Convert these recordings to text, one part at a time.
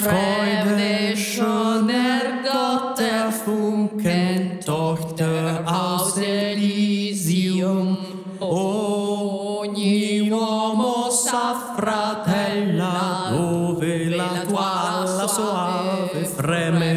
Freude, schöner Gott, der Funken, Tochter aus Elysium. Ogni uomo sa, fratella, dove la tua la soave freme.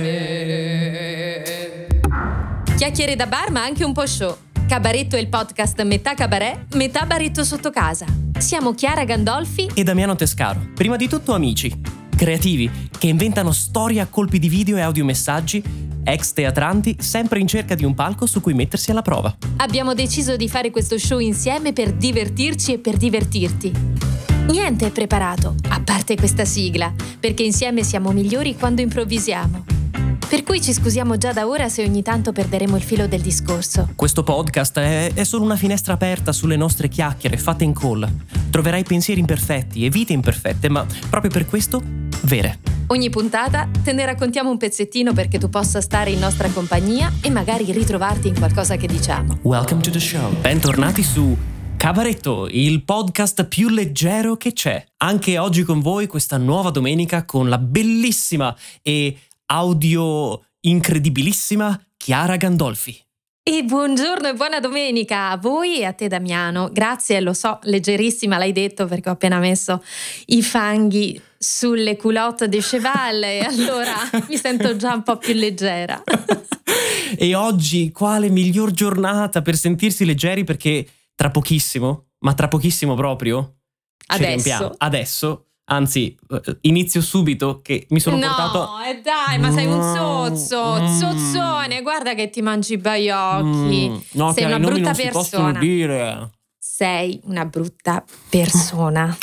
Chiacchiere da bar, ma anche un po' show. Cabaretto è il podcast metà cabaret, metà baretto sotto casa. Siamo Chiara Gandolfi e Damiano Tescaro. Prima di tutto amici. Creativi che inventano storie a colpi di video e audiomessaggi, ex teatranti sempre in cerca di un palco su cui mettersi alla prova. Abbiamo deciso di fare questo show insieme per divertirci e per divertirti. Niente è preparato, a parte questa sigla, perché insieme siamo migliori quando improvvisiamo. Per cui ci scusiamo già da ora se ogni tanto perderemo il filo del discorso. Questo podcast è solo una finestra aperta sulle nostre chiacchiere fatte in call. Troverai pensieri imperfetti e vite imperfette, ma proprio per questo vere. Ogni puntata te ne raccontiamo un pezzettino perché tu possa stare in nostra compagnia e magari ritrovarti in qualcosa che diciamo. Welcome to the show. Bentornati su Cabaretto, il podcast più leggero che c'è. Anche oggi con voi questa nuova domenica con la bellissima e audio incredibilissima Chiara Gandolfi. E buongiorno e buona domenica a voi e a te Damiano. Grazie, lo so, leggerissima l'hai detto perché ho appena messo i fanghi sulle culotte de cheval e allora mi sento già un po' più leggera. E oggi quale miglior giornata per sentirsi leggeri, perché tra pochissimo, ma tra pochissimo proprio, ci riempiamo. Adesso. Anzi, inizio subito che mi sono portato... No, dai, ma sei un zozzone, guarda che ti mangi i baiocchi. No, sei una brutta persona. Sei una brutta persona.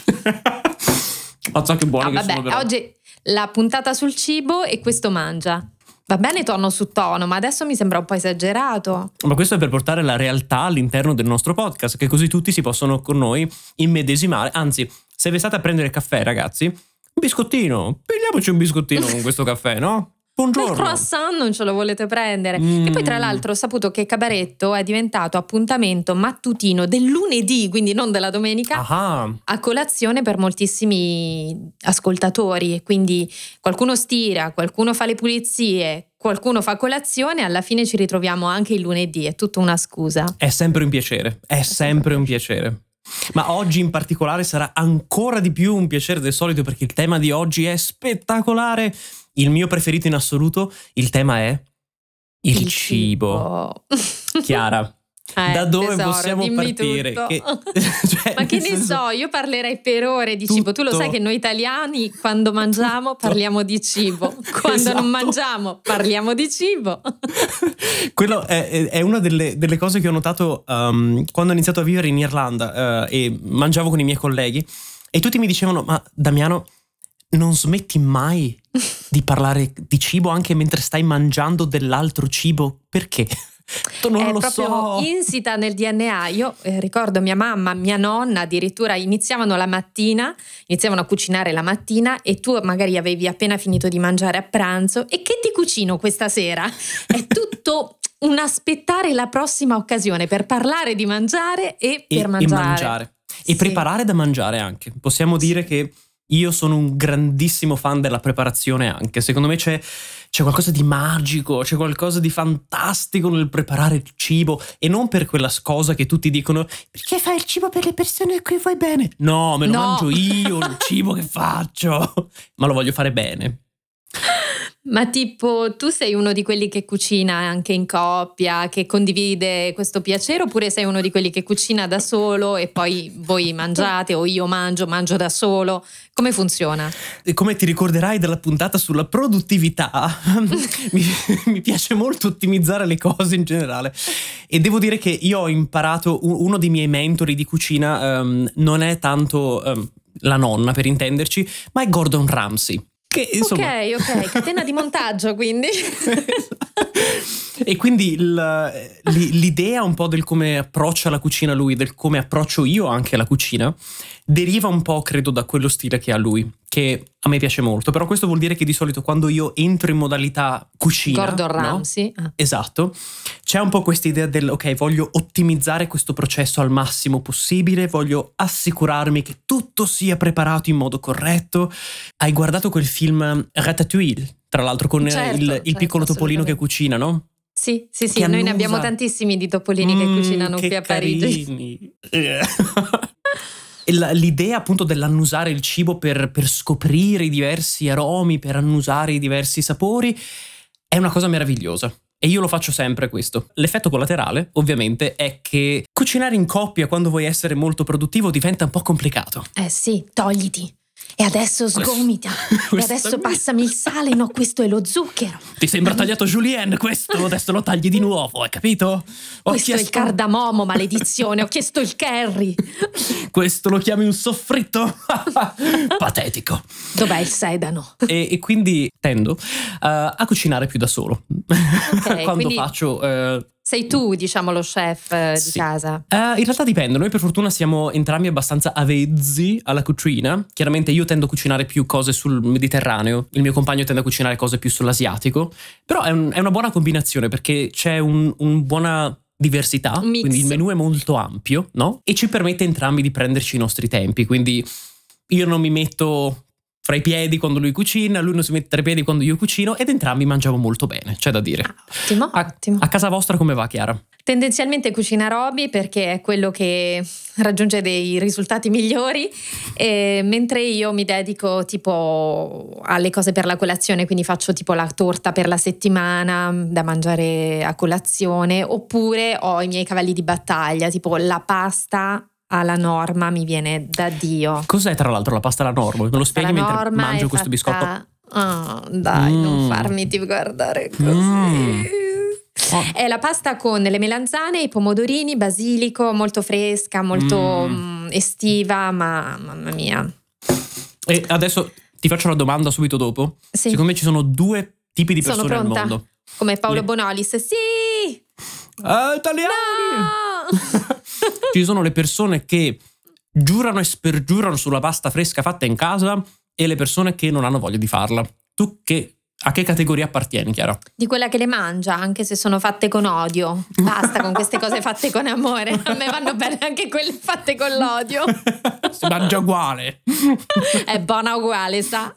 Faccia che buona che sono però. Oggi la puntata sul cibo e questo mangia. Va bene, torno su tono, ma adesso mi sembra un po' esagerato. Ma questo è per portare la realtà all'interno del nostro podcast, che così tutti si possono con noi immedesimare. Anzi, se vi state a prendere caffè, ragazzi, un biscottino, prendiamoci un biscottino con questo caffè, no? Buongiorno. Il croissant non ce lo volete prendere. E poi tra l'altro ho saputo che Cabaretto è diventato appuntamento mattutino del lunedì, quindi non della domenica. Aha. A colazione per moltissimi ascoltatori, quindi qualcuno stira, qualcuno fa le pulizie, qualcuno fa colazione, alla fine ci ritroviamo anche il lunedì, è tutta una scusa. È sempre un piacere, è sempre un piacere. Ma oggi in particolare sarà ancora di più un piacere del solito, perché il tema di oggi è spettacolare, il mio preferito in assoluto. Il tema è il cibo. Chiara, da dove tesoro, possiamo partire? Che, cioè, ma che ne so, io parlerei per ore di cibo. Tu lo sai che noi italiani quando mangiamo parliamo di cibo, quando non mangiamo parliamo di cibo. Quello è una delle cose che ho notato quando ho iniziato a vivere in Irlanda e mangiavo con i miei colleghi e tutti mi dicevano: ma Damiano, non smetti mai di parlare di cibo anche mentre stai mangiando dell'altro cibo, perché? Non è lo proprio so. Insita nel DNA. Io ricordo mia mamma, mia nonna addirittura iniziavano a cucinare la mattina e tu magari avevi appena finito di mangiare a pranzo e che ti cucino questa sera? È tutto un aspettare la prossima occasione per parlare di mangiare e per mangiare. E preparare da mangiare anche. Possiamo dire che io sono un grandissimo fan della preparazione anche. Secondo me c'è qualcosa di magico, c'è qualcosa di fantastico nel preparare il cibo, e non per quella cosa che tutti dicono: perché fai il cibo per le persone a cui vuoi bene? No, me lo mangio io il cibo che faccio, ma lo voglio fare bene. Ma tipo, tu sei uno di quelli che cucina anche in coppia, che condivide questo piacere, oppure sei uno di quelli che cucina da solo e poi voi mangiate o io mangio da solo? Come funziona? E come ti ricorderai dalla puntata sulla produttività, mi piace molto ottimizzare le cose in generale, e devo dire che io ho imparato, uno dei miei mentori di cucina non è tanto la nonna per intenderci, ma è Gordon Ramsay. Che, insomma... Ok, catena di montaggio quindi. E quindi l'idea un po' del come approccia la cucina lui, del come approccio io anche alla cucina, deriva un po', credo, da quello stile che ha lui, che a me piace molto. Però questo vuol dire che di solito quando io entro in modalità cucina, Gordon Ramsay, no? Esatto, c'è un po' questa idea del ok, voglio ottimizzare questo processo al massimo possibile, voglio assicurarmi che tutto sia preparato in modo corretto. Hai guardato quel film Ratatouille, tra l'altro, con il piccolo topolino che cucina, no? Sì, sì, sì, noi ne abbiamo tantissimi di topolini che cucinano qui a Parigi. L'idea appunto dell'annusare il cibo per scoprire i diversi aromi, per annusare i diversi sapori, è una cosa meravigliosa. E io lo faccio sempre questo. L'effetto collaterale, ovviamente, è che cucinare in coppia quando vuoi essere molto produttivo diventa un po' complicato. Eh sì, togliti. E adesso sgomita. E adesso passami il sale. No, questo è lo zucchero. Ti sembra tagliato Julien questo? Adesso lo tagli di nuovo, hai capito? Questo è il cardamomo, maledizione. Ho chiesto il curry. Questo lo chiami un soffritto? Patetico. Dov'è il sedano? E quindi tendo a cucinare più da solo. Okay, quando faccio... Sei tu, diciamo, lo chef di casa. In realtà dipende. Noi per fortuna siamo entrambi abbastanza avezzi alla cucina. Chiaramente io tendo a cucinare più cose sul Mediterraneo. Il mio compagno tende a cucinare cose più sull'asiatico. Però è una buona combinazione perché c'è un buona diversità. Mix. Quindi il menù è molto ampio, no? E ci permette entrambi di prenderci i nostri tempi. Quindi io non mi metto fra i piedi quando lui cucina, lui non si mette tra i piedi quando io cucino, ed entrambi mangiamo molto bene, c'è da dire. Ottimo, ottimo. A casa vostra come va, Chiara? Tendenzialmente cucina Roby perché è quello che raggiunge dei risultati migliori, mentre io mi dedico tipo alle cose per la colazione, quindi faccio tipo la torta per la settimana da mangiare a colazione, oppure ho i miei cavalli di battaglia, tipo la pasta alla norma mi viene da Dio. Cos'è tra l'altro la pasta alla norma? Me lo spieghi mentre mangio questo biscotto? Oh, dai, non farmi guardare così. Oh. È la pasta con le melanzane, i pomodorini, basilico, molto fresca, molto estiva, ma mamma mia. E adesso ti faccio una domanda subito dopo. Sì. Secondo me ci sono due tipi di persone al mondo. Come Paolo Bonolis. Sì! Italiani! No! Ci sono le persone che giurano e spergiurano sulla pasta fresca fatta in casa e le persone che non hanno voglia di farla. Tu a che categoria appartieni, Chiara? Di quella che le mangia, anche se sono fatte con odio. Basta con queste cose fatte con amore. A me vanno bene anche quelle fatte con l'odio. Si mangia uguale. È buona uguale, sa?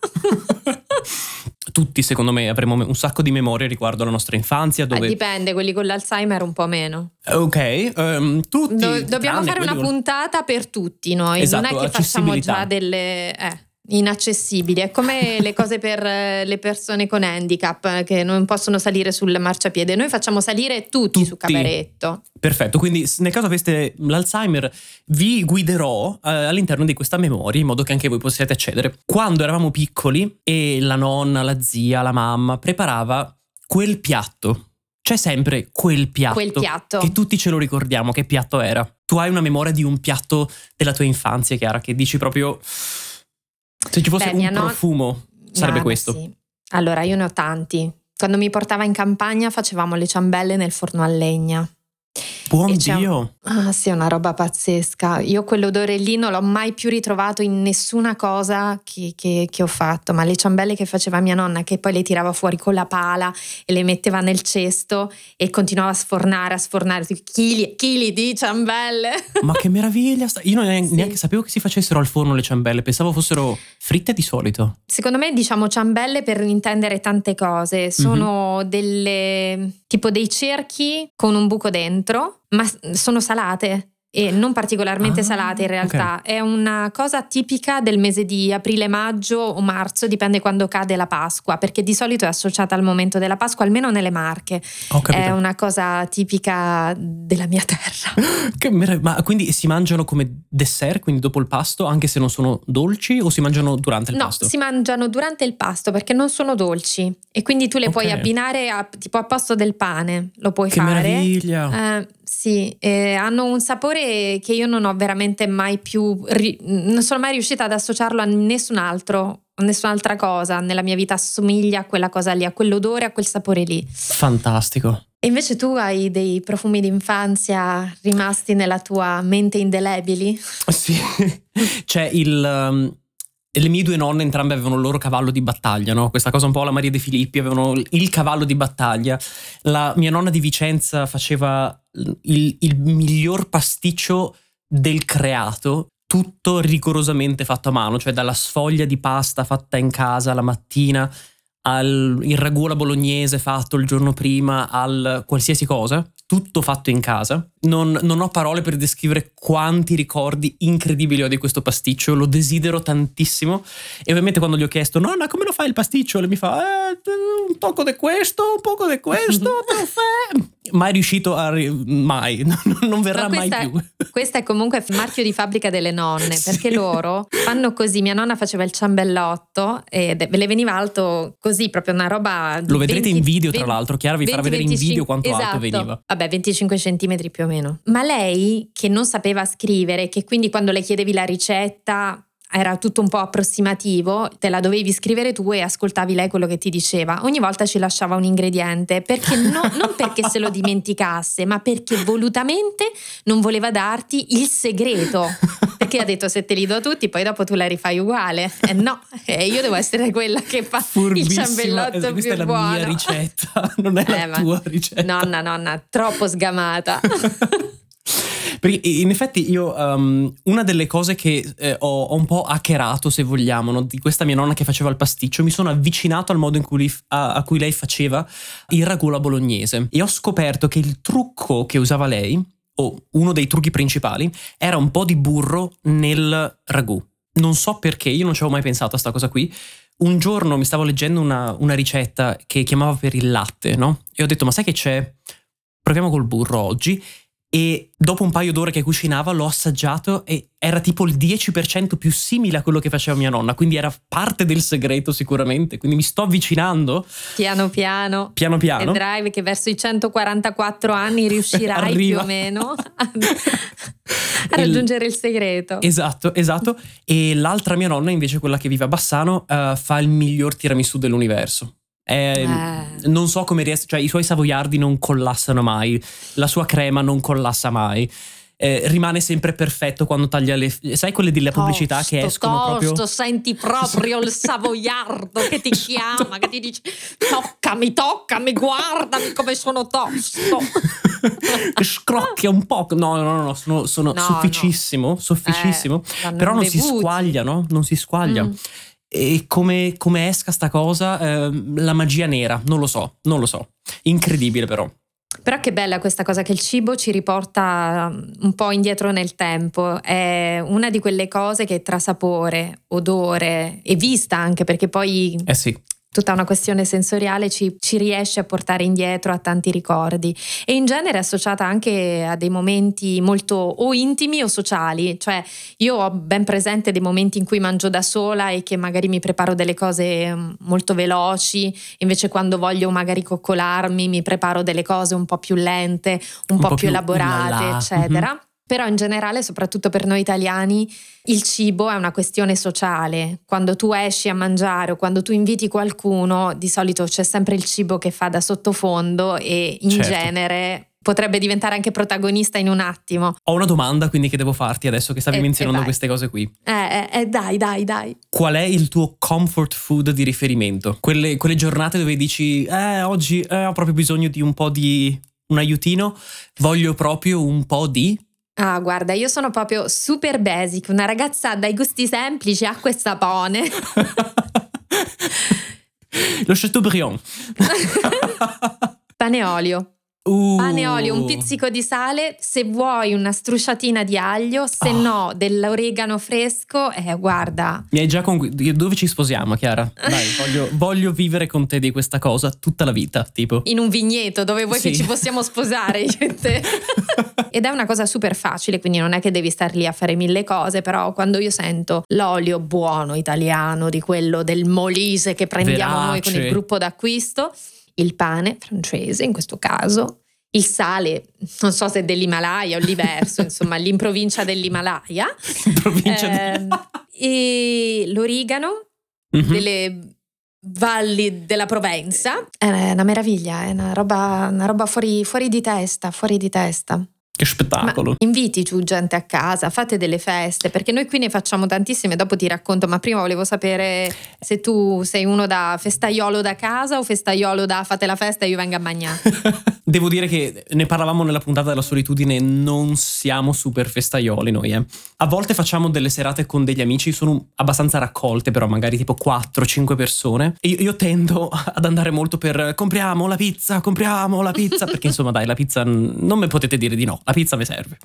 Tutti, secondo me, avremo un sacco di memorie riguardo alla nostra infanzia. Dove... dipende, quelli con l'Alzheimer un po' meno. Ok, tutti. Dobbiamo fare una puntata per tutti noi. Esatto, non è che facciamo già delle inaccessibili. È come le cose per le persone con handicap che non possono salire sul marciapiede. Noi facciamo salire tutti su Cabaretto. Perfetto, quindi nel caso aveste l'Alzheimer vi guiderò all'interno di questa memoria in modo che anche voi possiate accedere. Quando eravamo piccoli e la nonna, la zia, la mamma preparava quel piatto, c'è sempre quel piatto che tutti ce lo ricordiamo, che piatto era. Tu hai una memoria di un piatto della tua infanzia, Chiara, che dici proprio se ci fosse un profumo sarebbe questo? Sì. Allora io ne ho tanti. Quando mi portava in campagna facevamo le ciambelle nel forno a legna. Buon Dio! Sì, è una roba pazzesca. Io quell'odore lì non l'ho mai più ritrovato in nessuna cosa che ho fatto, ma le ciambelle che faceva mia nonna, che poi le tirava fuori con la pala e le metteva nel cesto e continuava a sfornare, chili di ciambelle. Ma che meraviglia! Io non neanche sapevo che si facessero al forno le ciambelle, pensavo fossero fritte di solito. Secondo me, diciamo ciambelle per intendere tante cose. Sono tipo dei cerchi con un buco dentro, ma sono salate e non particolarmente salate in realtà. Okay. È una cosa tipica del mese di aprile, maggio o marzo, dipende quando cade la Pasqua, perché di solito è associata al momento della Pasqua, almeno nelle Marche. È una cosa tipica della mia terra. Ma quindi si mangiano come dessert, quindi dopo il pasto, anche se non sono dolci, o si mangiano durante il pasto? No, si mangiano durante il pasto perché non sono dolci e quindi tu le puoi abbinare tipo a posto del pane, lo puoi fare. Che meraviglia! Sì, hanno un sapore che io non ho veramente mai più, non sono mai riuscita ad associarlo a nessun'altra cosa nella mia vita. Assomiglia a quella cosa lì, a quell'odore, a quel sapore lì. Fantastico. E invece tu hai dei profumi d'infanzia rimasti nella tua mente indelebili? Sì, cioè le mie due nonne entrambe avevano il loro cavallo di battaglia, no? Questa cosa un po' alla Maria De Filippi, avevano il cavallo di battaglia. La mia nonna di Vicenza faceva il miglior pasticcio del creato, tutto rigorosamente fatto a mano, cioè dalla sfoglia di pasta fatta in casa la mattina, il ragù alla bolognese fatto il giorno prima, al qualsiasi cosa, tutto fatto in casa. Non ho parole per descrivere quanti ricordi incredibili ho di questo pasticcio, lo desidero tantissimo. E ovviamente quando gli ho chiesto: nonna, come lo fai il pasticcio? Lei mi fa un tocco di questo, un poco di questo, mai riuscito a... mai, non verrà mai più. Questo è comunque il marchio di fabbrica delle nonne, perché sì, loro fanno così. Mia nonna faceva il ciambellotto e le veniva alto così, proprio una roba... Lo vedrete in video, tra l'altro, Chiara vi farà vedere 25, in video quanto esatto, alto veniva. Vabbè, 25 centimetri più o meno. Ma lei, che non sapeva scrivere, che quindi quando le chiedevi la ricetta... era tutto un po' approssimativo, te la dovevi scrivere tu e ascoltavi lei quello che ti diceva. Ogni volta ci lasciava un ingrediente, perché non perché se lo dimenticasse, ma perché volutamente non voleva darti il segreto. Perché ha detto: se te li do tutti, poi dopo tu la rifai uguale. E no, io devo essere quella che fa furbissima, il ciambellotto più buono. Questa è la mia ricetta, non è la tua ricetta. Nonna, troppo sgamata. Perché in effetti io una delle cose che ho un po' hackerato, se vogliamo, no, di questa mia nonna che faceva il pasticcio, mi sono avvicinato al modo in cui a cui lei faceva il ragù alla bolognese, e ho scoperto che il trucco che usava lei, o uno dei trucchi principali, era un po' di burro nel ragù. Non so perché, io non ci avevo mai pensato a sta cosa qui. Un giorno mi stavo leggendo una ricetta che chiamava per il latte, no? E ho detto: ma sai che c'è? Proviamo col burro oggi. E dopo un paio d'ore che cucinava l'ho assaggiato e era tipo il 10% più simile a quello che faceva mia nonna, quindi era parte del segreto sicuramente. Quindi mi sto avvicinando piano piano e drive che verso i 144 anni riuscirai più o meno a raggiungere il segreto. Esatto. E l'altra mia nonna invece, quella che vive a Bassano, fa il miglior tiramisù dell'universo. Non so come riesce, cioè i suoi savoiardi non collassano mai, la sua crema non collassa mai, rimane sempre perfetto quando taglia le... sai quelle della pubblicità che escono proprio... senti proprio il savoiardo che ti chiama, che ti dice: toccami, guardami come sono tosto. Scrocchia un po'. No, sono sofficissimo. Però non si squaglia, no? Non si squaglia. E come esca sta cosa, la magia nera, non lo so, incredibile però che bella questa cosa, che il cibo ci riporta un po' indietro nel tempo. È una di quelle cose che tra sapore, odore e vista anche, perché poi tutta una questione sensoriale ci riesce a portare indietro a tanti ricordi, e in genere è associata anche a dei momenti molto o intimi o sociali. Cioè io ho ben presente dei momenti in cui mangio da sola e che magari mi preparo delle cose molto veloci, invece quando voglio magari coccolarmi mi preparo delle cose un po' più lente, un po' più elaborate, eccetera. Però in generale, soprattutto per noi italiani, il cibo è una questione sociale. Quando tu esci a mangiare o quando tu inviti qualcuno, di solito c'è sempre il cibo che fa da sottofondo e in genere potrebbe diventare anche protagonista in un attimo. Ho una domanda quindi che devo farti adesso che stavi menzionando queste cose qui. Dai. Qual è il tuo comfort food di riferimento? Quelle giornate dove dici oggi ho proprio bisogno di un po' di un aiutino, voglio proprio un po' di... Ah, guarda, io sono proprio super basic, una ragazza dai gusti semplici, acqua e sapone. Lo Chateaubriand. Pane e olio. Pane e olio, un pizzico di sale, se vuoi una strusciatina di aglio, se no dell'origano fresco. Guarda, mi hai già dove ci sposiamo, Chiara? Dai, voglio vivere con te di questa cosa tutta la vita, tipo in un vigneto dove vuoi che ci possiamo sposare io e te. Ed è una cosa super facile, quindi non è che devi star lì a fare mille cose. Però quando io sento l'olio buono italiano, di quello del Molise che prendiamo noi con il gruppo d'acquisto, il pane francese in questo caso, il sale, non so se è dell'Himalaya o lì verso, insomma lì in provincia dell'Himalaya, e l'origano, delle valli della Provenza. È una meraviglia, è una roba fuori di testa. Che spettacolo. Ma inviti giù gente a casa, fate delle feste, perché noi qui ne facciamo tantissime, dopo ti racconto, ma prima volevo sapere se tu sei uno da festaiolo da casa o festaiolo da fate la festa e io vengo a mangiare. Devo dire che ne parlavamo nella puntata della solitudine, non siamo super festaioli noi, eh. A volte facciamo delle serate con degli amici, sono abbastanza raccolte però, magari tipo 4-5 persone, e io tendo ad andare molto per compriamo la pizza perché insomma dai, la pizza non me potete dire di no. La pizza mi serve.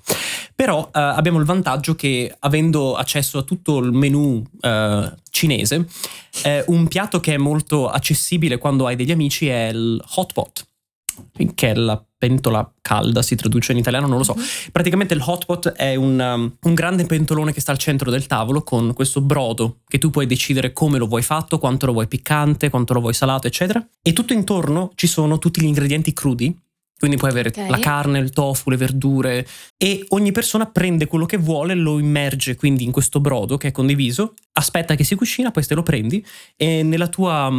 Però abbiamo il vantaggio che, avendo accesso a tutto il menù cinese, un piatto che è molto accessibile quando hai degli amici è il hot pot, che è la pentola calda, si traduce in italiano, non lo so. Praticamente il hot pot è un grande pentolone che sta al centro del tavolo con questo brodo che tu puoi decidere come lo vuoi fatto, quanto lo vuoi piccante, quanto lo vuoi salato, eccetera. E tutto intorno ci sono tutti gli ingredienti crudi. Quindi puoi avere la carne, il tofu, le verdure, e ogni persona prende quello che vuole, lo immerge quindi in questo brodo che è condiviso, aspetta che si cucina, poi te lo prendi e nella tua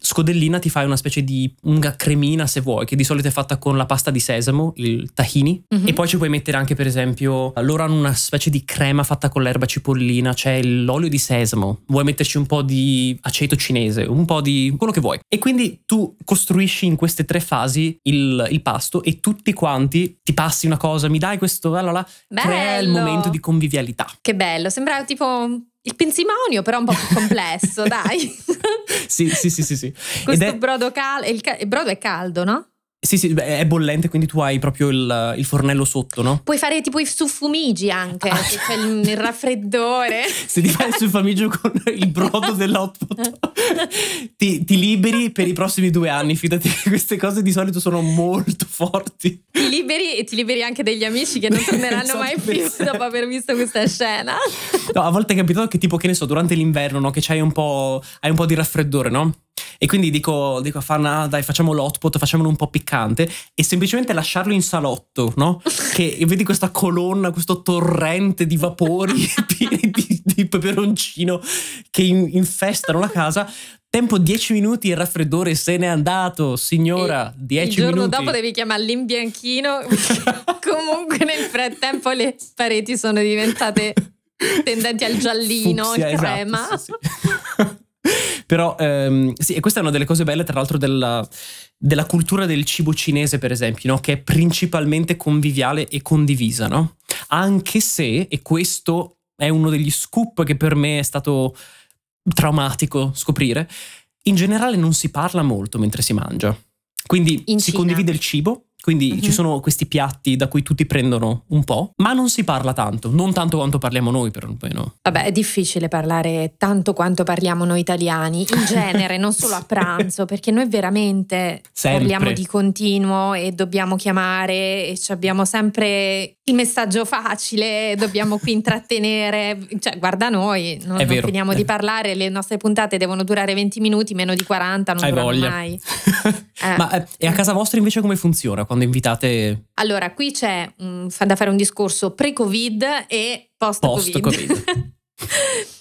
scodellina ti fai una specie di unga cremina, se vuoi, che di solito è fatta con la pasta di sesamo, il tahini, e poi ci puoi mettere anche, per esempio, loro hanno una specie di crema fatta con l'erba cipollina, c'è l'olio di sesamo, vuoi metterci un po' di aceto cinese, un po' di quello che vuoi, e quindi tu costruisci in queste tre fasi il pasto e tutti quanti ti passi una cosa, mi dai questo, crea il momento di convivialità. Che bello, sembra tipo il pensimonio, però un po' più complesso, dai. Sì. Questo il brodo è caldo, no? Sì, è bollente, quindi tu hai proprio il fornello sotto, no? Puoi fare tipo i suffumigi anche, se c'è il raffreddore. Se ti fai il suffumigio con il brodo dell'hotpot ti liberi per i prossimi 2 anni, fidati che queste cose di solito sono molto forti. Ti liberi anche degli amici che non torneranno mai più dopo aver visto questa scena. No, a volte è capitato che tipo, che ne so, durante l'inverno, no, che hai un po' di raffreddore, no? E quindi dico a Fana, dai, facciamo l'hot pot, facciamolo un po' piccante, e semplicemente lasciarlo in salotto, no? Che vedi questa colonna, questo torrente di vapori di peperoncino che infestano la casa. Tempo 10 minuti, il raffreddore se n'è andato, signora, 10 minuti. Il giorno dopo devi chiamare l'imbianchino. Comunque nel frattempo le pareti sono diventate tendenti al giallino, fucsia, crema. Esatto, sì. Però sì, e questa è una delle cose belle, tra l'altro, della cultura del cibo cinese, per esempio, no? Che è principalmente conviviale e condivisa, no? Anche se, e questo è uno degli scoop che per me è stato traumatico scoprire, in generale non si parla molto mentre si mangia, quindi si condivide il cibo, quindi ci sono questi piatti da cui tutti prendono un po', ma non si parla tanto, non tanto quanto parliamo noi, perlomeno. Vabbè, è difficile parlare tanto quanto parliamo noi italiani, in genere, non solo a pranzo, perché noi veramente parliamo di continuo e dobbiamo chiamare e abbiamo sempre il messaggio facile, dobbiamo qui intrattenere, cioè guarda noi, non finiamo di parlare, le nostre puntate devono durare 20 minuti, meno di 40 non durano mai. Ma e a casa vostra invece come funziona? Quando invitate? Allora, qui c'è da fare un discorso pre-Covid e post-Covid.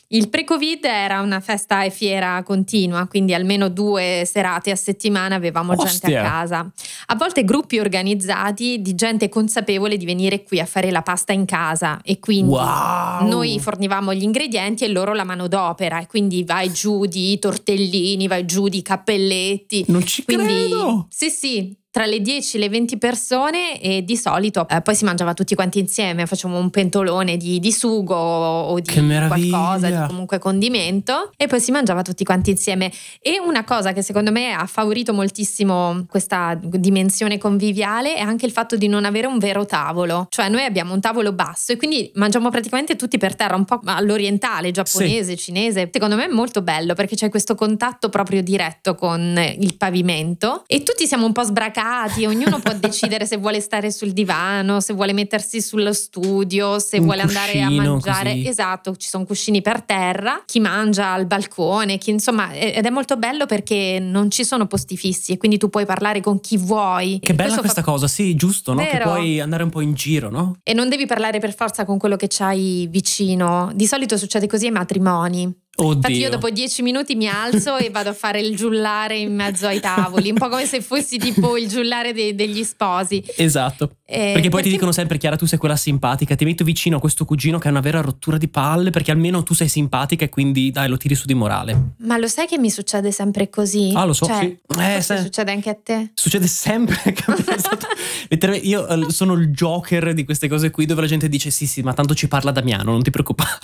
Il pre-Covid era una festa e fiera continua, quindi almeno 2 serate a settimana avevamo gente a casa. A volte gruppi organizzati di gente consapevole di venire qui a fare la pasta in casa, e quindi noi fornivamo gli ingredienti e loro la manodopera, e quindi vai giù di tortellini, vai giù di cappelletti. Non ci credo! Sì. Tra le 10 e le 20 persone, e di solito poi si mangiava tutti quanti insieme, facevamo un pentolone di sugo o di qualcosa, di comunque condimento, e poi si mangiava tutti quanti insieme. E una cosa che secondo me ha favorito moltissimo questa dimensione conviviale è anche il fatto di non avere un vero tavolo, cioè noi abbiamo un tavolo basso e quindi mangiamo praticamente tutti per terra, un po' all'orientale, giapponese, cinese. Secondo me è molto bello perché c'è questo contatto proprio diretto con il pavimento e tutti siamo un po' sbracati. Ognuno può decidere se vuole stare sul divano, se vuole mettersi sullo studio, se vuole andare a mangiare. Così. Esatto, ci sono cuscini per terra, chi mangia al balcone, chi insomma, ed è molto bello perché non ci sono posti fissi e quindi tu puoi parlare con chi vuoi. Che bella questa cosa, sì, giusto, no? Che puoi andare un po' in giro, no? E non devi parlare per forza con quello che c'hai vicino. Di solito succede così ai matrimoni. Oddio. Infatti io dopo 10 minuti mi alzo e vado a fare il giullare in mezzo ai tavoli, un po' come se fossi tipo il giullare degli sposi. Esatto, perché poi ti dicono sempre: Chiara, tu sei quella simpatica, ti metto vicino a questo cugino che è una vera rottura di palle perché almeno tu sei simpatica e quindi dai, lo tiri su di morale. Ma lo sai che mi succede sempre così? Ah, lo so, cioè, sì. Succede anche a te? Succede sempre che io sono il Joker di queste cose qui, dove la gente dice sì ma tanto ci parla Damiano, non ti preoccupare.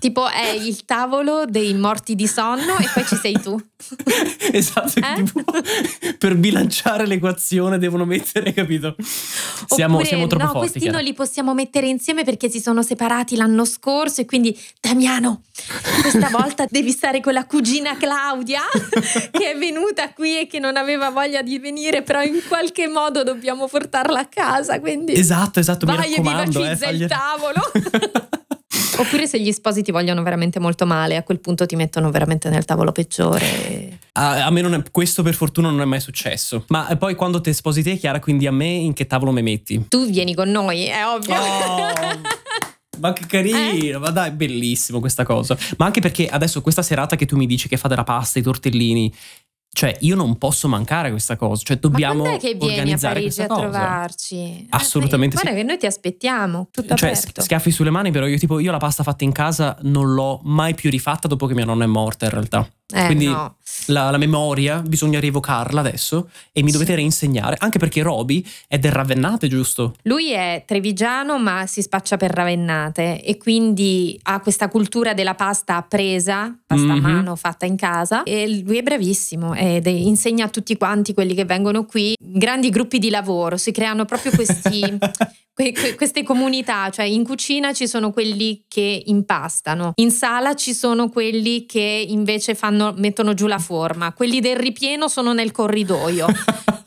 Tipo è il tavolo dei morti di sonno e poi ci sei tu. Esatto, tipo, per bilanciare l'equazione devono mettere, capito? Siamo troppo forti. No, questi non li possiamo mettere insieme perché si sono separati l'anno scorso e quindi Damiano, questa volta devi stare con la cugina Claudia che è venuta qui e che non aveva voglia di venire, però in qualche modo dobbiamo portarla a casa, quindi esatto, vai, mi raccomando, e vivacizza il tavolo. Oppure se gli sposi ti vogliono veramente molto male, a quel punto ti mettono veramente nel tavolo peggiore. A me questo per fortuna non è mai successo. Ma poi quando ti sposi te, Chiara, quindi a me in che tavolo mi metti? Tu vieni con noi, è ovvio. Ma che carino, ma dai, bellissimo questa cosa. Ma anche perché adesso questa serata che tu mi dici che fa della pasta, i tortellini, cioè io non posso mancare questa cosa, cioè dobbiamo organizzare questa cosa. Ma quando è che vieni a Parigi a trovarci? Assolutamente sì. Guarda che noi ti aspettiamo, tutto aperto. Cioè schiaffi sulle mani, però io la pasta fatta in casa non l'ho mai più rifatta dopo che mia nonna è morta in realtà. Quindi no. la memoria bisogna rievocarla adesso e mi dovete reinsegnare, anche perché Roby è del Ravennate, giusto? Lui è trevigiano ma si spaccia per Ravennate e quindi ha questa cultura della pasta presa, pasta a mano fatta in casa, e lui è bravissimo ed insegna a tutti quanti quelli che vengono qui. Grandi gruppi di lavoro, si creano proprio queste comunità, cioè in cucina ci sono quelli che impastano, in sala ci sono quelli che invece mettono giù la forma, quelli del ripieno sono nel corridoio.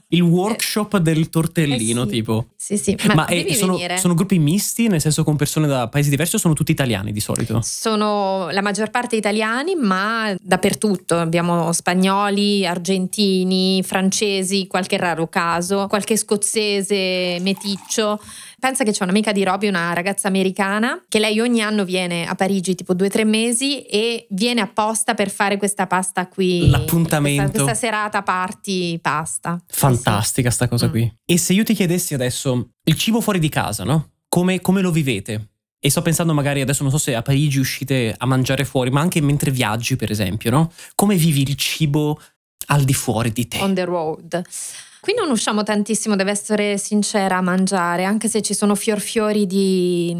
Il workshop del tortellino, tipo. Sì, ma devi venire. Sono gruppi misti, nel senso con persone da paesi diversi, o sono tutti italiani di solito? Sono la maggior parte italiani, ma dappertutto. Abbiamo spagnoli, argentini, francesi, qualche raro caso, qualche scozzese meticcio. Pensa che c'è un'amica di Roby, una ragazza americana, che lei ogni anno viene a Parigi tipo 2 o 3 mesi e viene apposta per fare questa pasta qui. L'appuntamento. Questa serata party pasta. Fantastica sta cosa qui. E se io ti chiedessi adesso il cibo fuori di casa, no? Come lo vivete? E sto pensando magari adesso, non so se a Parigi uscite a mangiare fuori, ma anche mentre viaggi per esempio, no? Come vivi il cibo al di fuori di te? On the road. Qui non usciamo tantissimo, devo essere sincera, a mangiare, anche se ci sono fiori di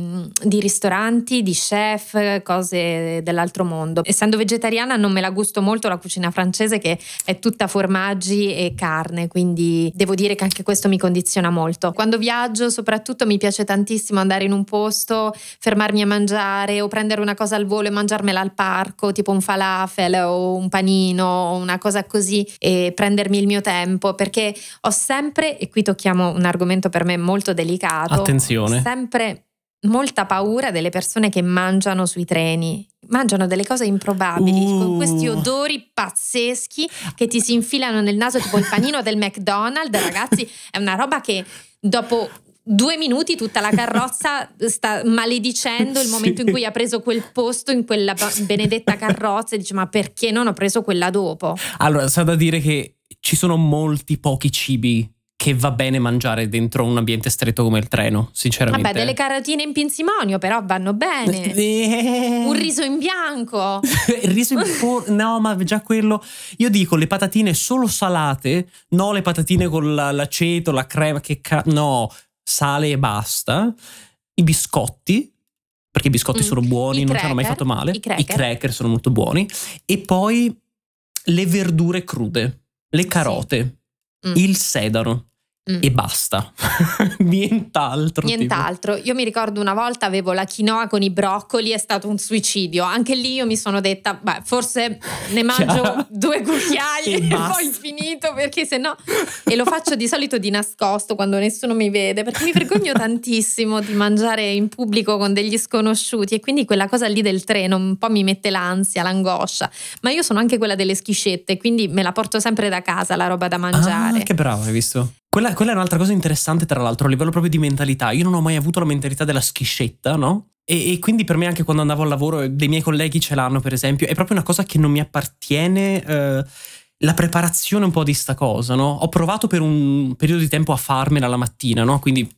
ristoranti, di chef, cose dell'altro mondo. Essendo vegetariana non me la gusto molto la cucina francese, che è tutta formaggi e carne, quindi devo dire che anche questo mi condiziona molto. Quando viaggio soprattutto mi piace tantissimo andare in un posto, fermarmi a mangiare o prendere una cosa al volo e mangiarmela al parco, tipo un falafel o un panino o una cosa così, e prendermi il mio tempo, perché ho sempre, e qui tocchiamo un argomento per me molto delicato, attenzione, sempre molta paura delle persone che mangiano sui treni. Mangiano delle cose improbabili, con questi odori pazzeschi che ti si infilano nel naso, tipo il panino del McDonald's, ragazzi, è una roba che dopo 2 minuti tutta la carrozza sta maledicendo il momento in cui ha preso quel posto in quella benedetta carrozza e dice: ma perché non ho preso quella dopo? Allora, c'è da dire che ci sono molti pochi cibi che va bene mangiare dentro un ambiente stretto come il treno, sinceramente. Vabbè, delle carotine in pinzimonio però vanno bene. Un riso in bianco. Il riso in no, ma già quello. Io dico le patatine solo salate, no le patatine con l'aceto, la crema, no, sale e basta. I biscotti, perché i biscotti sono buoni, non ci hanno mai fatto male. I cracker sono molto buoni. E poi le verdure crude. Le carote, il sedano e basta. Nient'altro. Io mi ricordo una volta avevo la quinoa con i broccoli, è stato un suicidio. Anche lì io mi sono detta: beh, forse ne mangio 2 cucchiai e poi finito, perché se no. E lo faccio di solito di nascosto quando nessuno mi vede, perché mi vergogno tantissimo di mangiare in pubblico con degli sconosciuti, e quindi quella cosa lì del treno un po' mi mette l'ansia, l'angoscia. Ma io sono anche quella delle schiscette, quindi me la porto sempre da casa la roba da mangiare. Che brava, hai visto? Quella è un'altra cosa interessante, tra l'altro, a livello proprio di mentalità. Io non ho mai avuto la mentalità della schiscetta, no? E quindi per me anche quando andavo al lavoro dei miei colleghi ce l'hanno, per esempio, è proprio una cosa che non mi appartiene, la preparazione un po' di sta cosa, no? Ho provato per un periodo di tempo a farmela la mattina, no? Quindi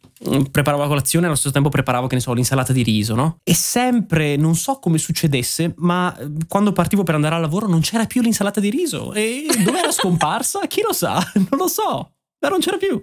preparavo la colazione e allo stesso tempo preparavo, che ne so, l'insalata di riso, no? E sempre, non so come succedesse, ma quando partivo per andare al lavoro non c'era più l'insalata di riso. E dove era scomparsa? Chi lo sa? Non lo so, ma non c'era più.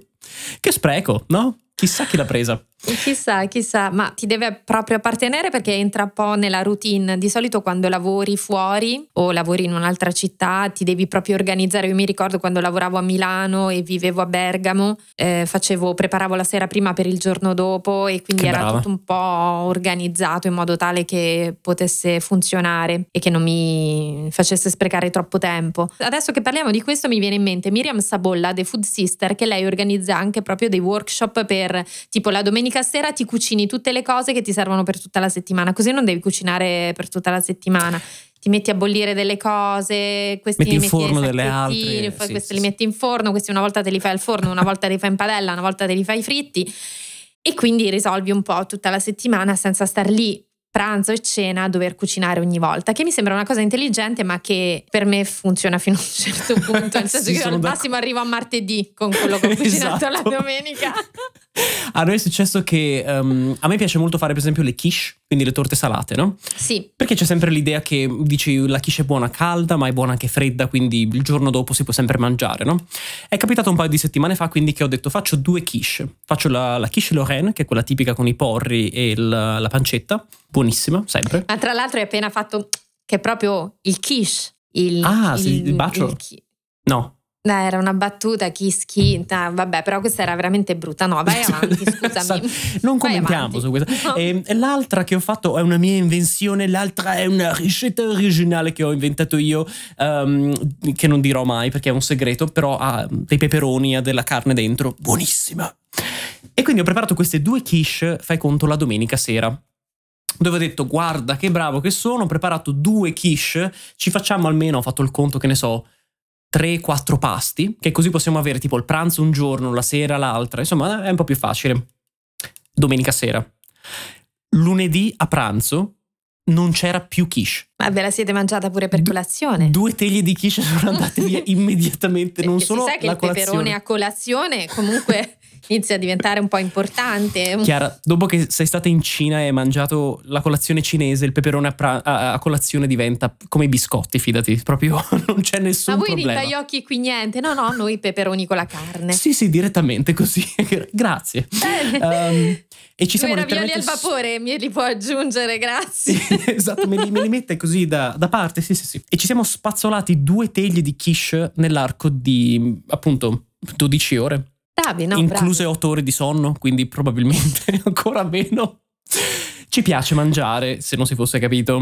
Che spreco, no? Chissà chi l'ha presa. Chissà, ma ti deve proprio appartenere, perché entra un po' nella routine. Di solito quando lavori fuori o lavori in un'altra città ti devi proprio organizzare. Io mi ricordo quando lavoravo a Milano e vivevo a Bergamo, preparavo la sera prima per il giorno dopo, e quindi era tutto un po' organizzato in modo tale che potesse funzionare e che non mi facesse sprecare troppo tempo. Adesso che parliamo di questo mi viene in mente Miriam Sabolla, The Food Sister, che lei organizza anche proprio dei workshop per tipo la domenica sera ti cucini tutte le cose che ti servono per tutta la settimana, così non devi cucinare per tutta la settimana, ti metti a bollire delle cose, questi metti in forno delle altre, questi li metti in forno, questi una volta te li fai al forno, una volta li fai in padella, una volta te li fai fritti, e quindi risolvi un po' tutta la settimana senza star lì pranzo e cena a dover cucinare ogni volta, che mi sembra una cosa intelligente ma che per me funziona fino a un certo punto, nel senso che al massimo arrivo a martedì con quello che ho cucinato la domenica. A noi è successo che a me piace molto fare per esempio le quiche, quindi le torte salate, no? Sì. Perché c'è sempre l'idea che dici la quiche è buona calda ma è buona anche fredda, quindi il giorno dopo si può sempre mangiare, no? È capitato un paio di settimane fa quindi che ho detto faccio due quiche, faccio la quiche Lorraine, che è quella tipica con i porri e la pancetta, buonissima sempre. Ma tra l'altro hai appena fatto che è proprio il quiche, il bacio? No. Era una battuta, vabbè, però questa era veramente brutta. No, vai avanti, scusami. Non commentiamo su questa. No. E l'altra che ho fatto è una mia invenzione, l'altra è una ricetta originale che ho inventato io, che non dirò mai perché è un segreto, però ha dei peperoni, ha della carne dentro, buonissima. E quindi ho preparato queste due quiche, fai conto, la domenica sera, dove ho detto guarda che bravo che sono, ho preparato due quiche, ci facciamo almeno, ho fatto il conto, che ne so, 3-4 pasti, che così possiamo avere tipo il pranzo un giorno, la sera l'altra, insomma è un po' più facile. Domenica sera, lunedì a pranzo non c'era più quiche. Ma ve la siete mangiata pure per colazione? Due teglie di quiche sono andate via immediatamente, non solo la colazione. Sai che il peperone a colazione comunque inizia a diventare un po' importante. Chiara, dopo che sei stata in Cina e hai mangiato la colazione cinese, il peperone a colazione diventa come i biscotti, fidati, proprio non c'è nessun problema. Ma voi dei tagliocchi qui niente? No, noi peperoni con la carne. Sì, direttamente così. Grazie. E ci siamo ravioli al vapore, me li può aggiungere, grazie. Esatto, me li mette così da parte, sì. E ci siamo spazzolati due teglie di quiche nell'arco di, appunto, 12 ore. Bravi, no, incluse 8 ore di sonno, quindi probabilmente ancora meno. Ci piace mangiare, se non si fosse capito.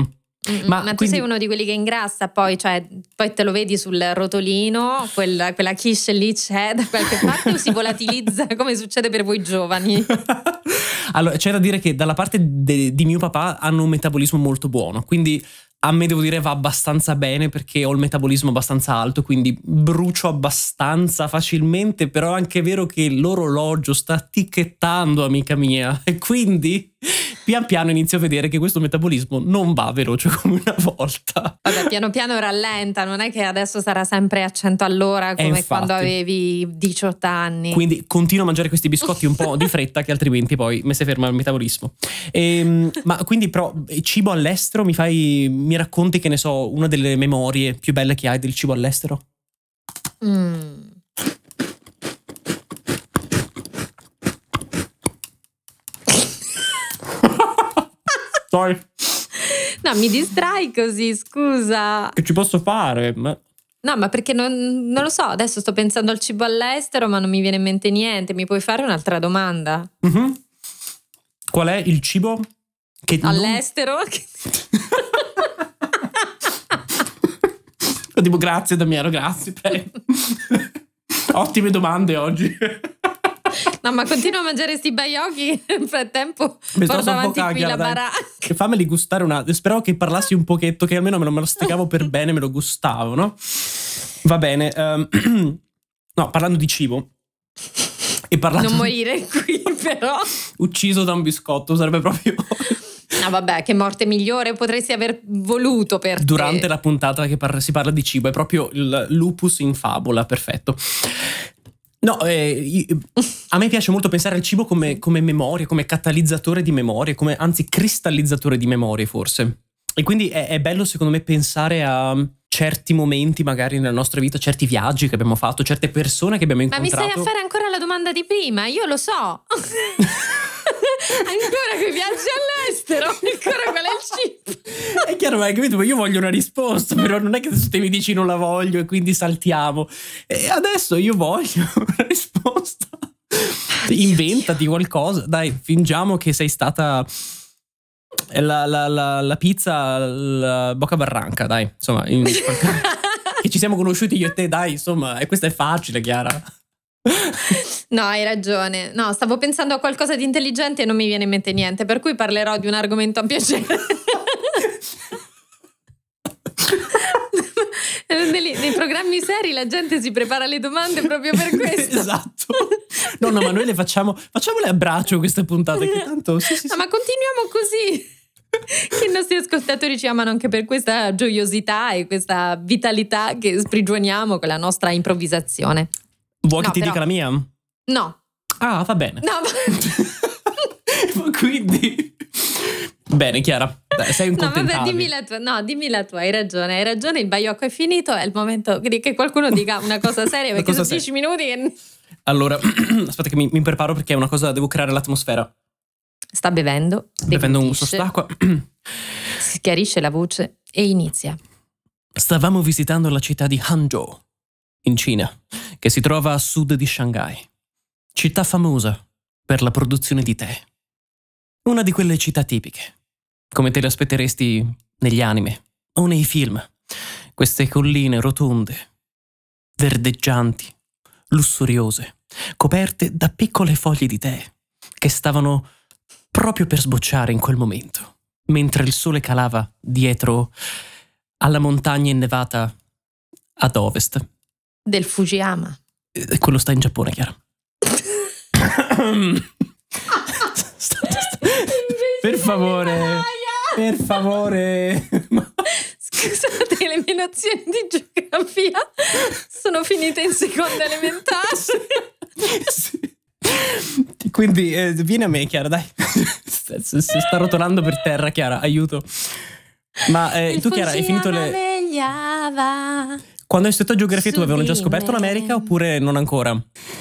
Ma quindi... tu sei uno di quelli che ingrassa poi, cioè poi te lo vedi sul rotolino, quella quiche lì c'è da qualche parte o si volatilizza come succede per voi giovani? Allora c'è da dire che dalla parte di mio papà hanno un metabolismo molto buono, quindi a me devo dire va abbastanza bene perché ho il metabolismo abbastanza alto, quindi brucio abbastanza facilmente, però è anche vero che l'orologio sta ticchettando, amica mia, e quindi pian piano inizio a vedere che questo metabolismo non va veloce come una volta. Vabbè, piano piano rallenta, non è che adesso sarà sempre a 100 all'ora come quando avevi 18 anni. Quindi continuo a mangiare questi biscotti un po' di fretta che altrimenti poi mi si ferma il metabolismo. Ma quindi però cibo all'estero mi racconti, che ne so, una delle memorie più belle che hai del cibo all'estero? Sorry. No, mi distrai così, scusa. Che ci posso fare? No, ma perché non lo so, adesso sto pensando al cibo all'estero ma non mi viene in mente niente. Mi puoi fare un'altra domanda? Mm-hmm. Qual è il cibo che all'estero? Tipo, grazie Damiano, grazie. Ottime domande oggi. No, ma continuo a mangiare sti baiochi, nel frattempo porto avanti qui la baracca. Che fammeli gustare un attimo, speravo che parlassi un pochetto, che almeno me lo masticavo per bene, me lo gustavo, no? Va bene, no, parlando di cibo e parlando... Non morire qui però. Ucciso da un biscotto, sarebbe proprio... No, vabbè, che morte migliore potresti aver voluto per durante te. La puntata che si parla di cibo è proprio il lupus in fabula, perfetto. No, a me piace molto pensare al cibo come memoria, come catalizzatore di memorie, come anzi cristallizzatore di memorie forse. E quindi è bello secondo me pensare a certi momenti magari nella nostra vita, certi viaggi che abbiamo fatto, certe persone che abbiamo incontrato. Ma mi stai a fare ancora la domanda di prima? Io lo so. Ancora che viaggi all'estero, ancora qual è il cibo? È chiaro, ma hai capito, io voglio una risposta, però non è che se te mi dici non la voglio e quindi saltiamo. E adesso io voglio una risposta. Inventati qualcosa, dai, fingiamo che sei stata... La pizza, la Bocca Barranca, dai, insomma, che ci siamo conosciuti io e te, dai, insomma, e questa è facile, Chiara. No, hai ragione. No, stavo pensando a qualcosa di intelligente e non mi viene in mente niente, per cui parlerò di un argomento a piacere. Nei programmi seri la gente si prepara le domande proprio per questo. Esatto. No, ma noi le facciamole a braccio queste puntate che tanto sì. Ma continuiamo così, che i nostri ascoltatori ci amano anche per questa gioiosità e questa vitalità che sprigioniamo con la nostra improvvisazione. Vuoi che ti dica la mia? No. Ah, va bene. No, ma... Quindi... Bene, Chiara, sei incontentabile. No, vabbè, dimmi la tua, hai ragione, il baiocco è finito, è il momento che qualcuno dica una cosa seria, perché sono 10 minuti che... Allora, aspetta che mi preparo perché è una cosa, devo creare l'atmosfera. Sta bevendo. Bevendo un sorso d'acqua. Si chiarisce la voce e inizia. Stavamo visitando la città di Hangzhou, in Cina, che si trova a sud di Shanghai. Città famosa per la produzione di tè. Una di quelle città tipiche. Come te le aspetteresti negli anime o nei film. Queste colline rotonde, verdeggianti, lussuriose, coperte da piccole foglie di tè che stavano proprio per sbocciare in quel momento, mentre il sole calava dietro alla montagna innevata ad ovest. Del Fujiyama. Quello sta in Giappone, Chiara. Per favore. Scusate, le mie nozioni di geografia sono finite in seconda elementare. Sì. Quindi vieni a me, Chiara, dai. Si sta rotolando per terra, Chiara, aiuto. Ma tu, Chiara, hai finito le... Vegliava. Quando hai studiato geografia tu avevano già scoperto l'America oppure non ancora?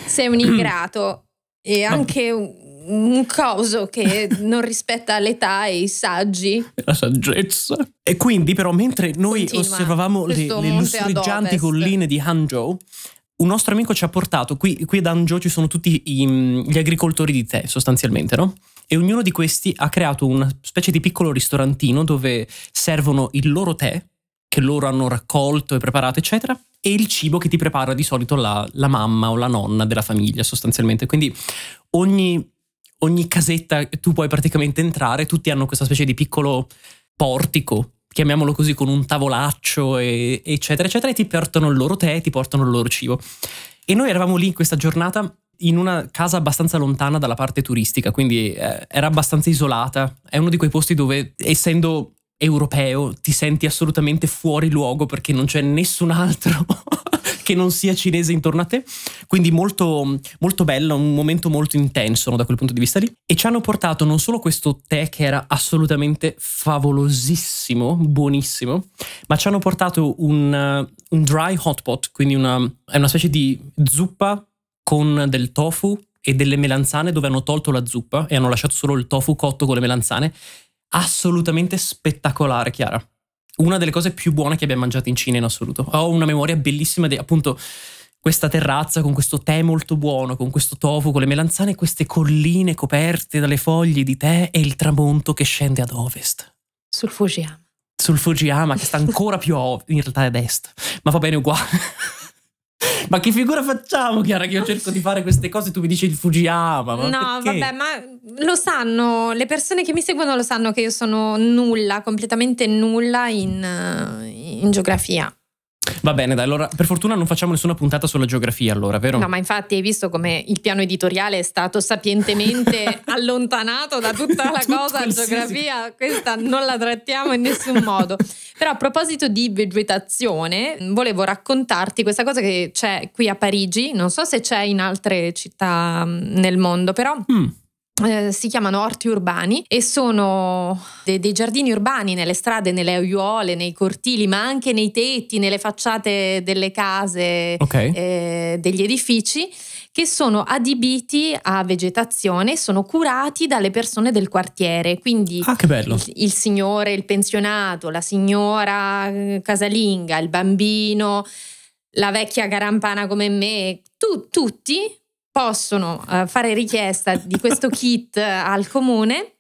Sei un ingrato e anche un coso che non rispetta l'età e i saggi. La saggezza. E quindi però mentre noi osservavamo le lussureggianti colline di Hangzhou, un nostro amico ci ha portato, qui ad Hangzhou ci sono tutti gli agricoltori di tè sostanzialmente, no? E ognuno di questi ha creato una specie di piccolo ristorantino dove servono il loro tè, che loro hanno raccolto e preparato, eccetera, e il cibo che ti prepara di solito la mamma o la nonna della famiglia sostanzialmente. Quindi ogni casetta tu puoi praticamente entrare, tutti hanno questa specie di piccolo portico, chiamiamolo così, con un tavolaccio e eccetera eccetera, e ti portano il loro tè, ti portano il loro cibo. E noi eravamo lì in questa giornata in una casa abbastanza lontana dalla parte turistica, quindi era abbastanza isolata. È uno di quei posti dove, essendo europeo, ti senti assolutamente fuori luogo perché non c'è nessun altro che non sia cinese intorno a te, quindi molto, molto bello, un momento molto intenso, no, da quel punto di vista lì. E ci hanno portato non solo questo tè che era assolutamente favolosissimo, buonissimo, ma ci hanno portato un dry hot pot, quindi è una specie di zuppa con del tofu e delle melanzane, dove hanno tolto la zuppa e hanno lasciato solo il tofu cotto con le melanzane. Assolutamente spettacolare, Chiara. Una delle cose più buone che abbiamo mangiato in Cina in assoluto. Ho una memoria bellissima di appunto questa terrazza con questo tè molto buono, con questo tofu, con le melanzane, queste colline coperte dalle foglie di tè e il tramonto che scende ad ovest. Sul Fujiyama, che sta ancora più a ovest, in realtà ad est. Ma va bene uguale. Ma che figura facciamo, Chiara, che io cerco di fare queste cose e tu mi dici il Fujiyama? No, perché? Vabbè, ma lo sanno, le persone che mi seguono lo sanno che io sono nulla, completamente nulla in geografia. Va bene, dai, allora per fortuna non facciamo nessuna puntata sulla geografia, allora, vero? No, ma infatti hai visto come il piano editoriale è stato sapientemente allontanato da tutta la cosa geografia, questa non la trattiamo in nessun modo. Però a proposito di vegetazione, volevo raccontarti questa cosa che c'è qui a Parigi, non so se c'è in altre città nel mondo, però... Si chiamano orti urbani e sono dei giardini urbani nelle strade, nelle aiuole, nei cortili, ma anche nei tetti, nelle facciate delle case, okay, degli edifici, che sono adibiti a vegetazione, sono curati dalle persone del quartiere. Quindi che bello. Il signore, il pensionato, la signora casalinga, il bambino, la vecchia garampana come me, tutti possono fare richiesta di questo kit al comune,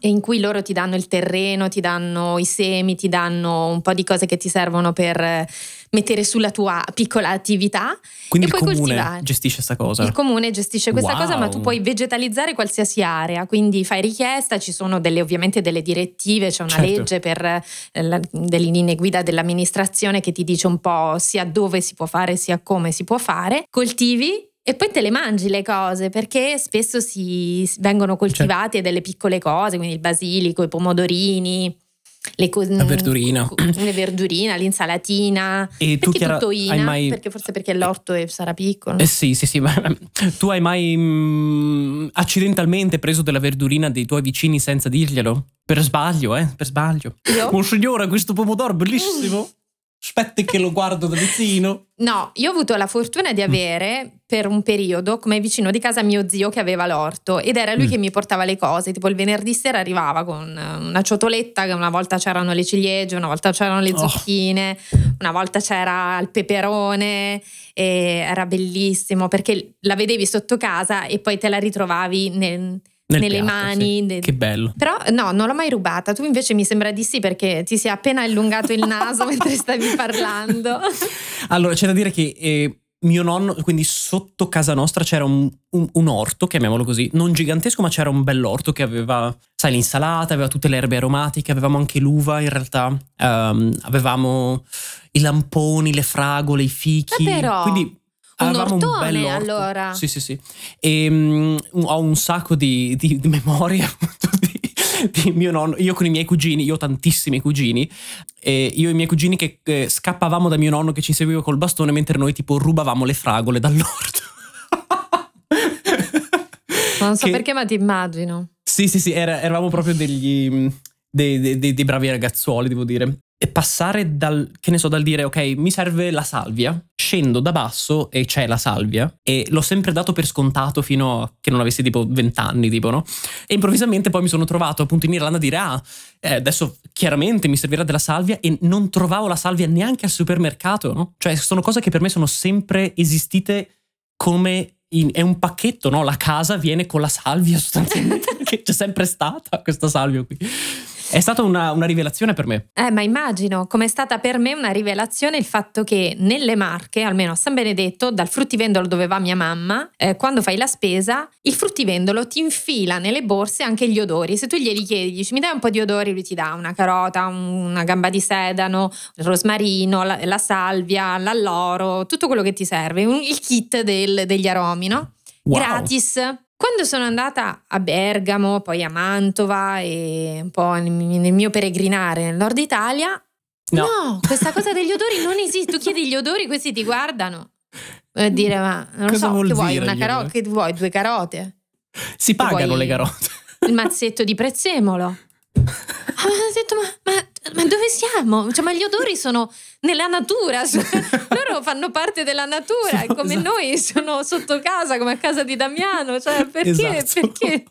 in cui loro ti danno il terreno, ti danno i semi, ti danno un po' di cose che ti servono per mettere sulla tua piccola attività. Quindi e il comune coltivare. Gestisce questa cosa? Il comune gestisce questa cosa, ma tu puoi vegetalizzare qualsiasi area, quindi fai richiesta, ci sono ovviamente delle direttive, c'è una legge per delle linee guida dell'amministrazione che ti dice un po' sia dove si può fare sia come si può fare, coltivi e poi te le mangi le cose, perché spesso vengono coltivate delle piccole cose, quindi il basilico, i pomodorini, la verdurina, l'insalatina. E perché tu, Chiara, perché l'orto sarà piccolo. Sì, ma tu hai mai accidentalmente preso della verdurina dei tuoi vicini senza dirglielo? Per sbaglio. Io? Monsignore, questo pomodoro bellissimo. Aspetti che lo guardo da vicino. No, io ho avuto la fortuna di avere per un periodo come vicino di casa mio zio che aveva l'orto, ed era lui che mi portava le cose, tipo il venerdì sera arrivava con una ciotoletta che una volta c'erano le ciliegie, una volta c'erano le zucchine, una volta c'era il peperone, e era bellissimo perché la vedevi sotto casa e poi te la ritrovavi nelle piatto, mani. Sì. Che bello. Però no, non l'ho mai rubata. Tu invece mi sembra di sì, perché ti si è appena allungato il naso mentre stavi parlando. Allora, c'è da dire che mio nonno, quindi sotto casa nostra c'era un orto, chiamiamolo così, non gigantesco, ma c'era un bell'orto che aveva, sai, l'insalata, aveva tutte le erbe aromatiche, avevamo anche l'uva in realtà, avevamo i lamponi, le fragole, i fichi. Davvero? Quindi un ortone, allora. Sì. E ho un sacco di memorie appunto di mio nonno. Io con i miei cugini, io ho tantissimi cugini, io e i miei cugini che scappavamo da mio nonno che ci seguiva col bastone, mentre noi tipo rubavamo le fragole dall'orto. Non so perché, ma ti immagino. Sì, eravamo proprio dei bravi ragazzuoli, devo dire. E passare dal dire ok, mi serve la salvia, scendo da basso e c'è la salvia, e l'ho sempre dato per scontato fino a che non avessi tipo 20 anni, tipo, no? E improvvisamente poi mi sono trovato appunto in Irlanda a dire adesso chiaramente mi servirà della salvia, e non trovavo la salvia neanche al supermercato, no? Cioè sono cose che per me sono sempre esistite come... è un pacchetto, no? La casa viene con la salvia sostanzialmente, perché c'è sempre stata questa salvia qui. È stata una rivelazione per me. Ma immagino, come è stata per me una rivelazione il fatto che nelle Marche, almeno a San Benedetto, dal fruttivendolo dove va mia mamma, quando fai la spesa, il fruttivendolo ti infila nelle borse anche gli odori. Se tu glieli chiedi, dici mi dai un po' di odori, lui ti dà una carota, una gamba di sedano, il rosmarino, la salvia, l'alloro, tutto quello che ti serve, il kit degli aromi, no? Wow. Gratis. Quando sono andata a Bergamo, poi a Mantova e un po' nel mio peregrinare nel nord Italia, no, questa cosa degli odori non esiste. Tu chiedi gli odori, questi ti guardano. Vuol dire, ma non lo so, che vuoi, una carota? Che vuoi, 2 carote? Si pagano le carote. Il mazzetto di prezzemolo. Ah, mi hanno detto, ma dove siamo? Cioè, ma gli odori sono nella natura, loro fanno parte della natura, come esatto. Noi sono sotto casa, come a casa di Damiano, cioè perché?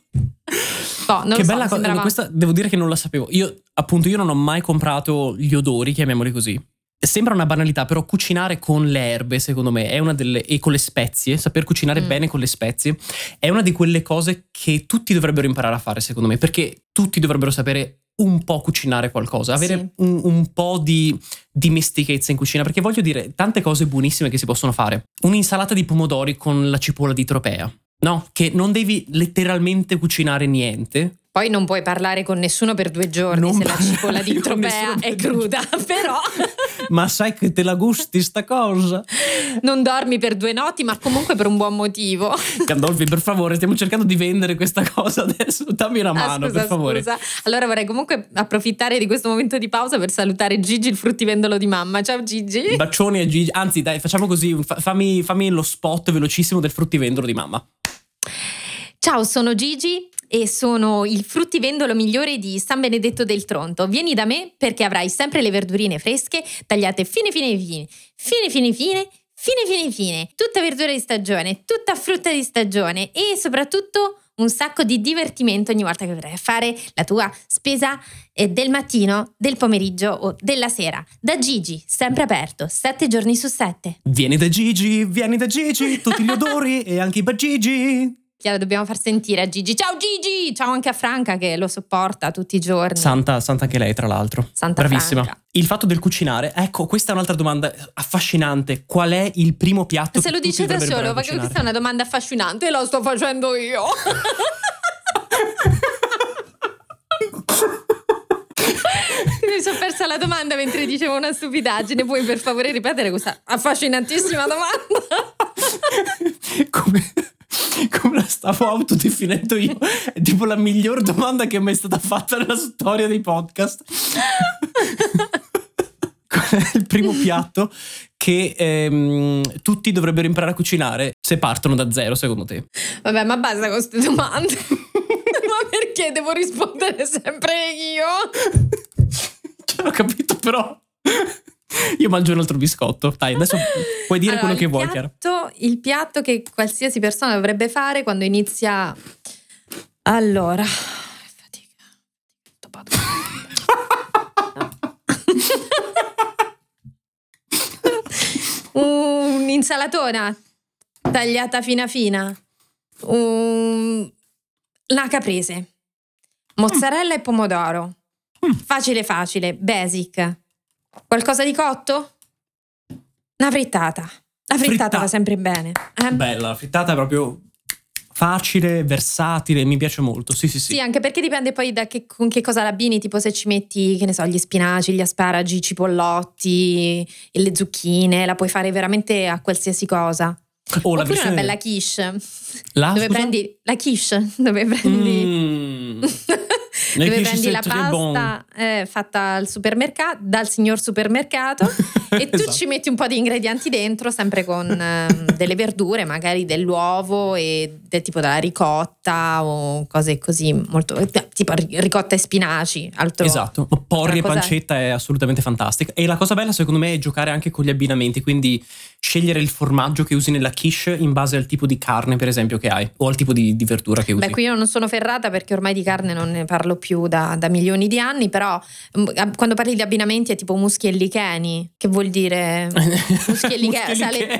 No, non che bella cosa, sembrava... questa devo dire che non la sapevo. Io appunto non ho mai comprato gli odori, chiamiamoli così. Sembra una banalità, però cucinare con le erbe, secondo me, è una delle, e con le spezie, saper cucinare bene con le spezie, è una di quelle cose che tutti dovrebbero imparare a fare, secondo me, perché tutti dovrebbero sapere un po' cucinare qualcosa, avere un po' di dimestichezza in cucina, perché voglio dire, tante cose buonissime che si possono fare. Un'insalata di pomodori con la cipolla di Tropea, no? Che non devi letteralmente cucinare niente, Poi non puoi parlare con nessuno per 2 giorni se la cipolla di Tropea è cruda, però... Ma sai che te la gusti sta cosa? Non dormi per 2 notti, ma comunque per un buon motivo. Gandolfi, per favore, stiamo cercando di vendere questa cosa adesso. Dammi una mano, scusa, per favore. Scusa. Allora vorrei comunque approfittare di questo momento di pausa per salutare Gigi, il fruttivendolo di mamma. Ciao Gigi. Bacioni a Gigi. Anzi, dai, facciamo così, fammi lo spot velocissimo del fruttivendolo di mamma. Ciao, sono Gigi. E sono il fruttivendolo migliore di San Benedetto del Tronto. Vieni da me perché avrai sempre le verdurine fresche, tagliate fine, tutta verdura di stagione, tutta frutta di stagione e soprattutto un sacco di divertimento ogni volta che vorrai fare la tua spesa del mattino, del pomeriggio o della sera. Da Gigi, sempre aperto, 7 giorni su 7. Vieni da Gigi, tutti gli odori e anche i bagigi. Chiaro, dobbiamo far sentire a Gigi. Ciao Gigi! Ciao anche a Franca che lo sopporta tutti i giorni. Santa anche lei, tra l'altro. Santa bravissima. Franca. Il fatto del cucinare, ecco, questa è un'altra domanda affascinante. Qual è il primo piatto che tutti dovrebbero cucinare? Se lo dice da solo, perché questa è una domanda affascinante e la sto facendo io. Mi sono persa la domanda mentre dicevo una stupidaggine. Puoi per favore ripetere questa affascinantissima domanda? Come la stavo autodefinendo io, è tipo la miglior domanda che mi è stata fatta nella storia dei podcast. Qual è il primo piatto che tutti dovrebbero imparare a cucinare se partono da zero, secondo te? Vabbè, ma basta con queste domande. Ma perché devo rispondere sempre io? Ce l'ho capito, però io mangio un altro biscotto. Dai, adesso puoi dire allora, quello che vuoi, Chiara. Il piatto che qualsiasi persona dovrebbe fare quando inizia. Allora, fatica. Un'insalatona tagliata fina, la caprese, mozzarella e pomodoro. Facile, basic. Qualcosa di cotto? Una frittata. La frittata va sempre bene. Bella, la frittata è proprio facile, versatile, mi piace molto. Sì, anche perché dipende poi da con che cosa l'abbini, tipo se ci metti, che ne so, gli spinaci, gli asparagi, i cipollotti, le zucchine, la puoi fare veramente a qualsiasi cosa. Oppure una bella quiche. Prendi la quiche, dove prendi dove prendi la pasta fatta al supermercato, dal signor supermercato, e tu ci metti un po' di ingredienti dentro, sempre con delle verdure, magari dell'uovo e tipo della ricotta o cose così, molto tipo ricotta e spinaci, altro. Esatto, porri e pancetta è assolutamente fantastica. E la cosa bella secondo me è giocare anche con gli abbinamenti, quindi scegliere il formaggio che usi nella quiche in base al tipo di carne, per esempio, che hai o al tipo di verdura che usi. Beh, qui io non sono ferrata perché ormai di carne non ne parlo più da milioni di anni, però quando parli di abbinamenti è tipo muschi e licheni, che vuol dire muschi e licheni, sale e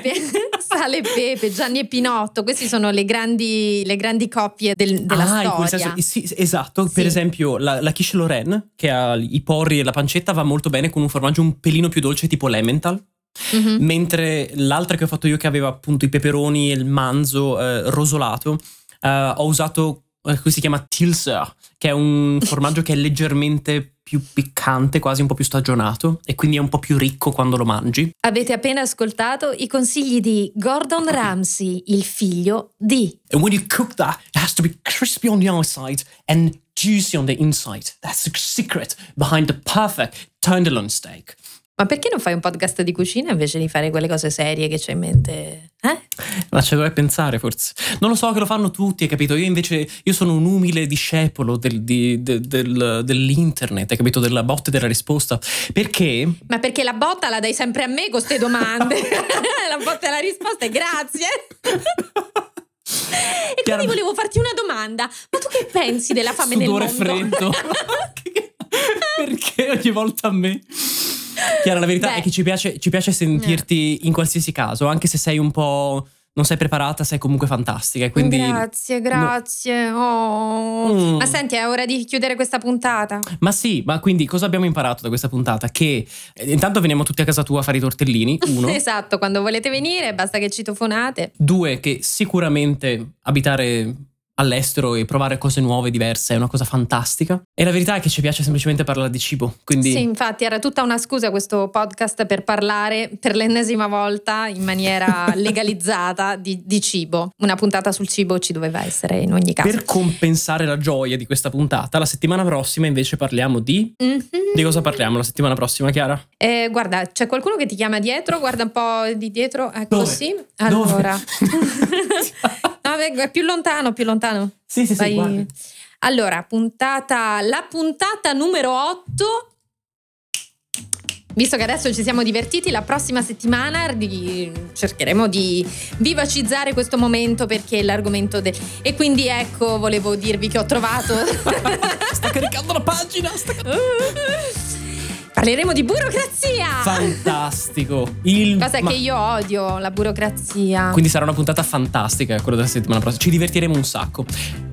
pepe, Gianni e Pinotto, questi sono le grandi coppie della storia. In quel senso, sì, esatto, sì. Per esempio la quiche Lorraine, che ha i porri e la pancetta, va molto bene con un formaggio un pelino più dolce tipo l'emmental. Mm-hmm. Mentre l'altra che ho fatto io, che aveva appunto i peperoni e il manzo rosolato, ho usato qui si chiama Tilsit, che è un formaggio che è leggermente più piccante, quasi un po' più stagionato, e quindi è un po' più ricco quando lo mangi. Avete appena ascoltato i consigli di Gordon Ramsay, il figlio di And when you cook that, it has to be crispy on the outside and juicy on the inside. That's the secret behind the perfect tenderloin steak. Ma perché non fai un podcast di cucina invece di fare quelle cose serie che c'hai in mente? Ma ci dovrei pensare forse. Non lo so, che lo fanno tutti, hai capito? Io sono un umile discepolo dell'internet, hai capito? Della botta e della risposta. Perché? Ma perché la botta la dai sempre a me con queste domande. La botta e la risposta, grazie. E quindi volevo farti una domanda. Ma tu che pensi della fame del mondo? Sudore freddo. Perché ogni volta a me? Chiara, la verità è che ci piace sentirti in qualsiasi caso, anche se sei un po', non sei preparata, sei comunque fantastica, quindi grazie. Ma senti, è ora di chiudere questa puntata. Ma sì, ma quindi cosa abbiamo imparato da questa puntata? Che intanto veniamo tutti a casa tua a fare i tortellini, 1 esatto, quando volete venire basta che ci tofonate. 2 che sicuramente abitare all'estero e provare cose nuove, diverse, è una cosa fantastica. E la verità è che ci piace semplicemente parlare di cibo, quindi... Sì, infatti era tutta una scusa questo podcast per parlare per l'ennesima volta in maniera legalizzata di cibo. Una puntata sul cibo ci doveva essere in ogni caso. Per compensare la gioia di questa puntata, la settimana prossima invece parliamo di... Mm-hmm. Di cosa parliamo la settimana prossima, Chiara? Guarda, c'è qualcuno che ti chiama dietro, guarda un po' di dietro, ecco. Dove? Sì. Allora... No, più lontano. Sì, vai. Sì, guarda. Allora, la puntata numero 8. Visto che adesso ci siamo divertiti, la prossima settimana cercheremo di vivacizzare questo momento, perché è l'argomento e quindi ecco, volevo dirvi che ho trovato sta caricando la pagina, parleremo di burocrazia. Fantastico. Che io odio, la burocrazia. Quindi sarà una puntata fantastica quella della settimana prossima. Ci divertiremo un sacco.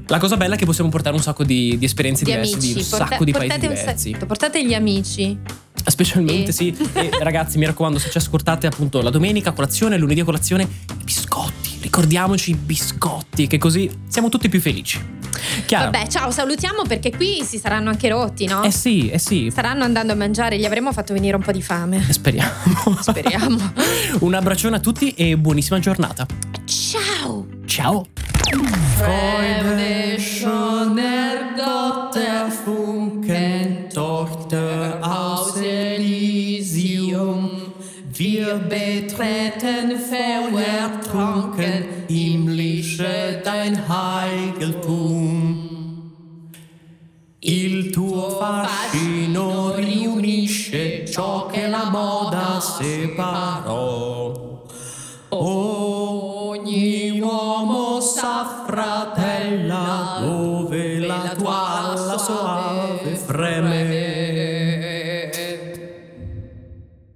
La cosa bella è che possiamo portare un sacco di esperienze diverse, amici, di un sacco di paesi diversi. Portate gli amici. Specialmente sì. E ragazzi, mi raccomando, se ci ascoltate appunto la domenica a colazione, lunedì a colazione, biscotti. Ricordiamoci i biscotti, che così siamo tutti più felici. Chiaro. Vabbè, ciao, salutiamo, perché qui si saranno anche rotti, no? Eh sì. Staranno andando a mangiare, gli avremo fatto venire un po' di fame. Speriamo. Un abbraccione a tutti e buonissima giornata. Ciao. Wir betreten vertrunken, himmlische dein Heiligtum. Il tuo fascino riunisce ciò che la moda separò. Ogni uomo s'affratella dove la tua alla soave freme.